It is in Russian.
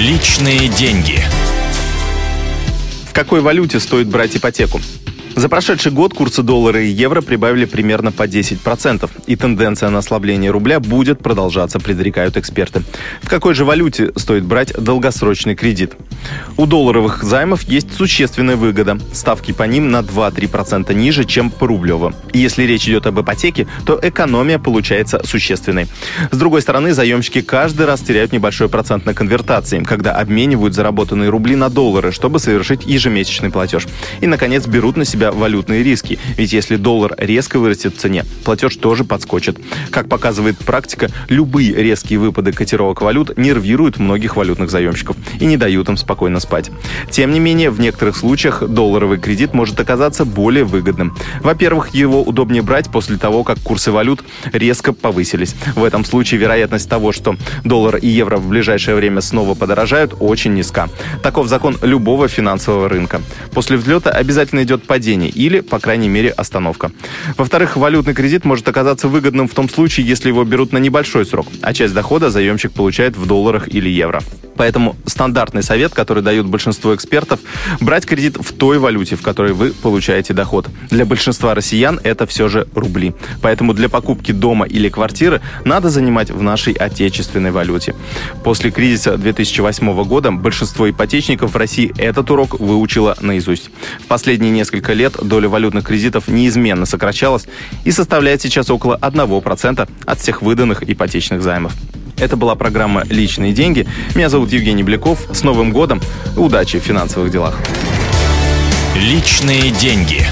Личные деньги. В какой валюте стоит брать ипотеку? За прошедший год курсы доллара и евро прибавили примерно по 10%, и тенденция на ослабление рубля будет продолжаться, предрекают эксперты. В какой же валюте стоит брать долгосрочный кредит? У долларовых займов есть существенная выгода. Ставки по ним на 2-3% ниже, чем по рублевым. И если речь идет об ипотеке, то экономия получается существенной. С другой стороны, заемщики каждый раз теряют небольшой процент на конвертации, когда обменивают заработанные рубли на доллары, чтобы совершить ежемесячный платеж. И, наконец, берут на себя валютные риски, ведь если доллар резко вырастет в цене, платеж тоже подскочит. Как показывает практика, любые резкие выпады котировок валют нервируют многих валютных заемщиков и не дают им спокойно спать. Тем не менее, в некоторых случаях долларовый кредит может оказаться более выгодным. Во-первых, его удобнее брать после того, как курсы валют резко повысились. В этом случае вероятность того, что доллар и евро в ближайшее время снова подорожают, очень низка. Таков закон любого финансового рынка. После взлета обязательно идет падение или, по крайней мере, остановка. Во-вторых, валютный кредит может оказаться выгодным в том случае, если его берут на небольшой срок, а часть дохода заемщик получает в долларах или евро. Поэтому стандартный совет, который дают большинство экспертов, брать кредит в той валюте, в которой вы получаете доход. Для большинства россиян это все же рубли. Поэтому для покупки дома или квартиры надо занимать в нашей отечественной валюте. После кризиса 2008 года большинство ипотечников в России этот урок выучило наизусть. В последние несколько лет доля валютных кредитов неизменно сокращалась и составляет сейчас около 1% от всех выданных ипотечных займов. Это была программа «Личные деньги». Меня зовут Евгений Беляков. С Новым годом! Удачи в финансовых делах! Личные деньги.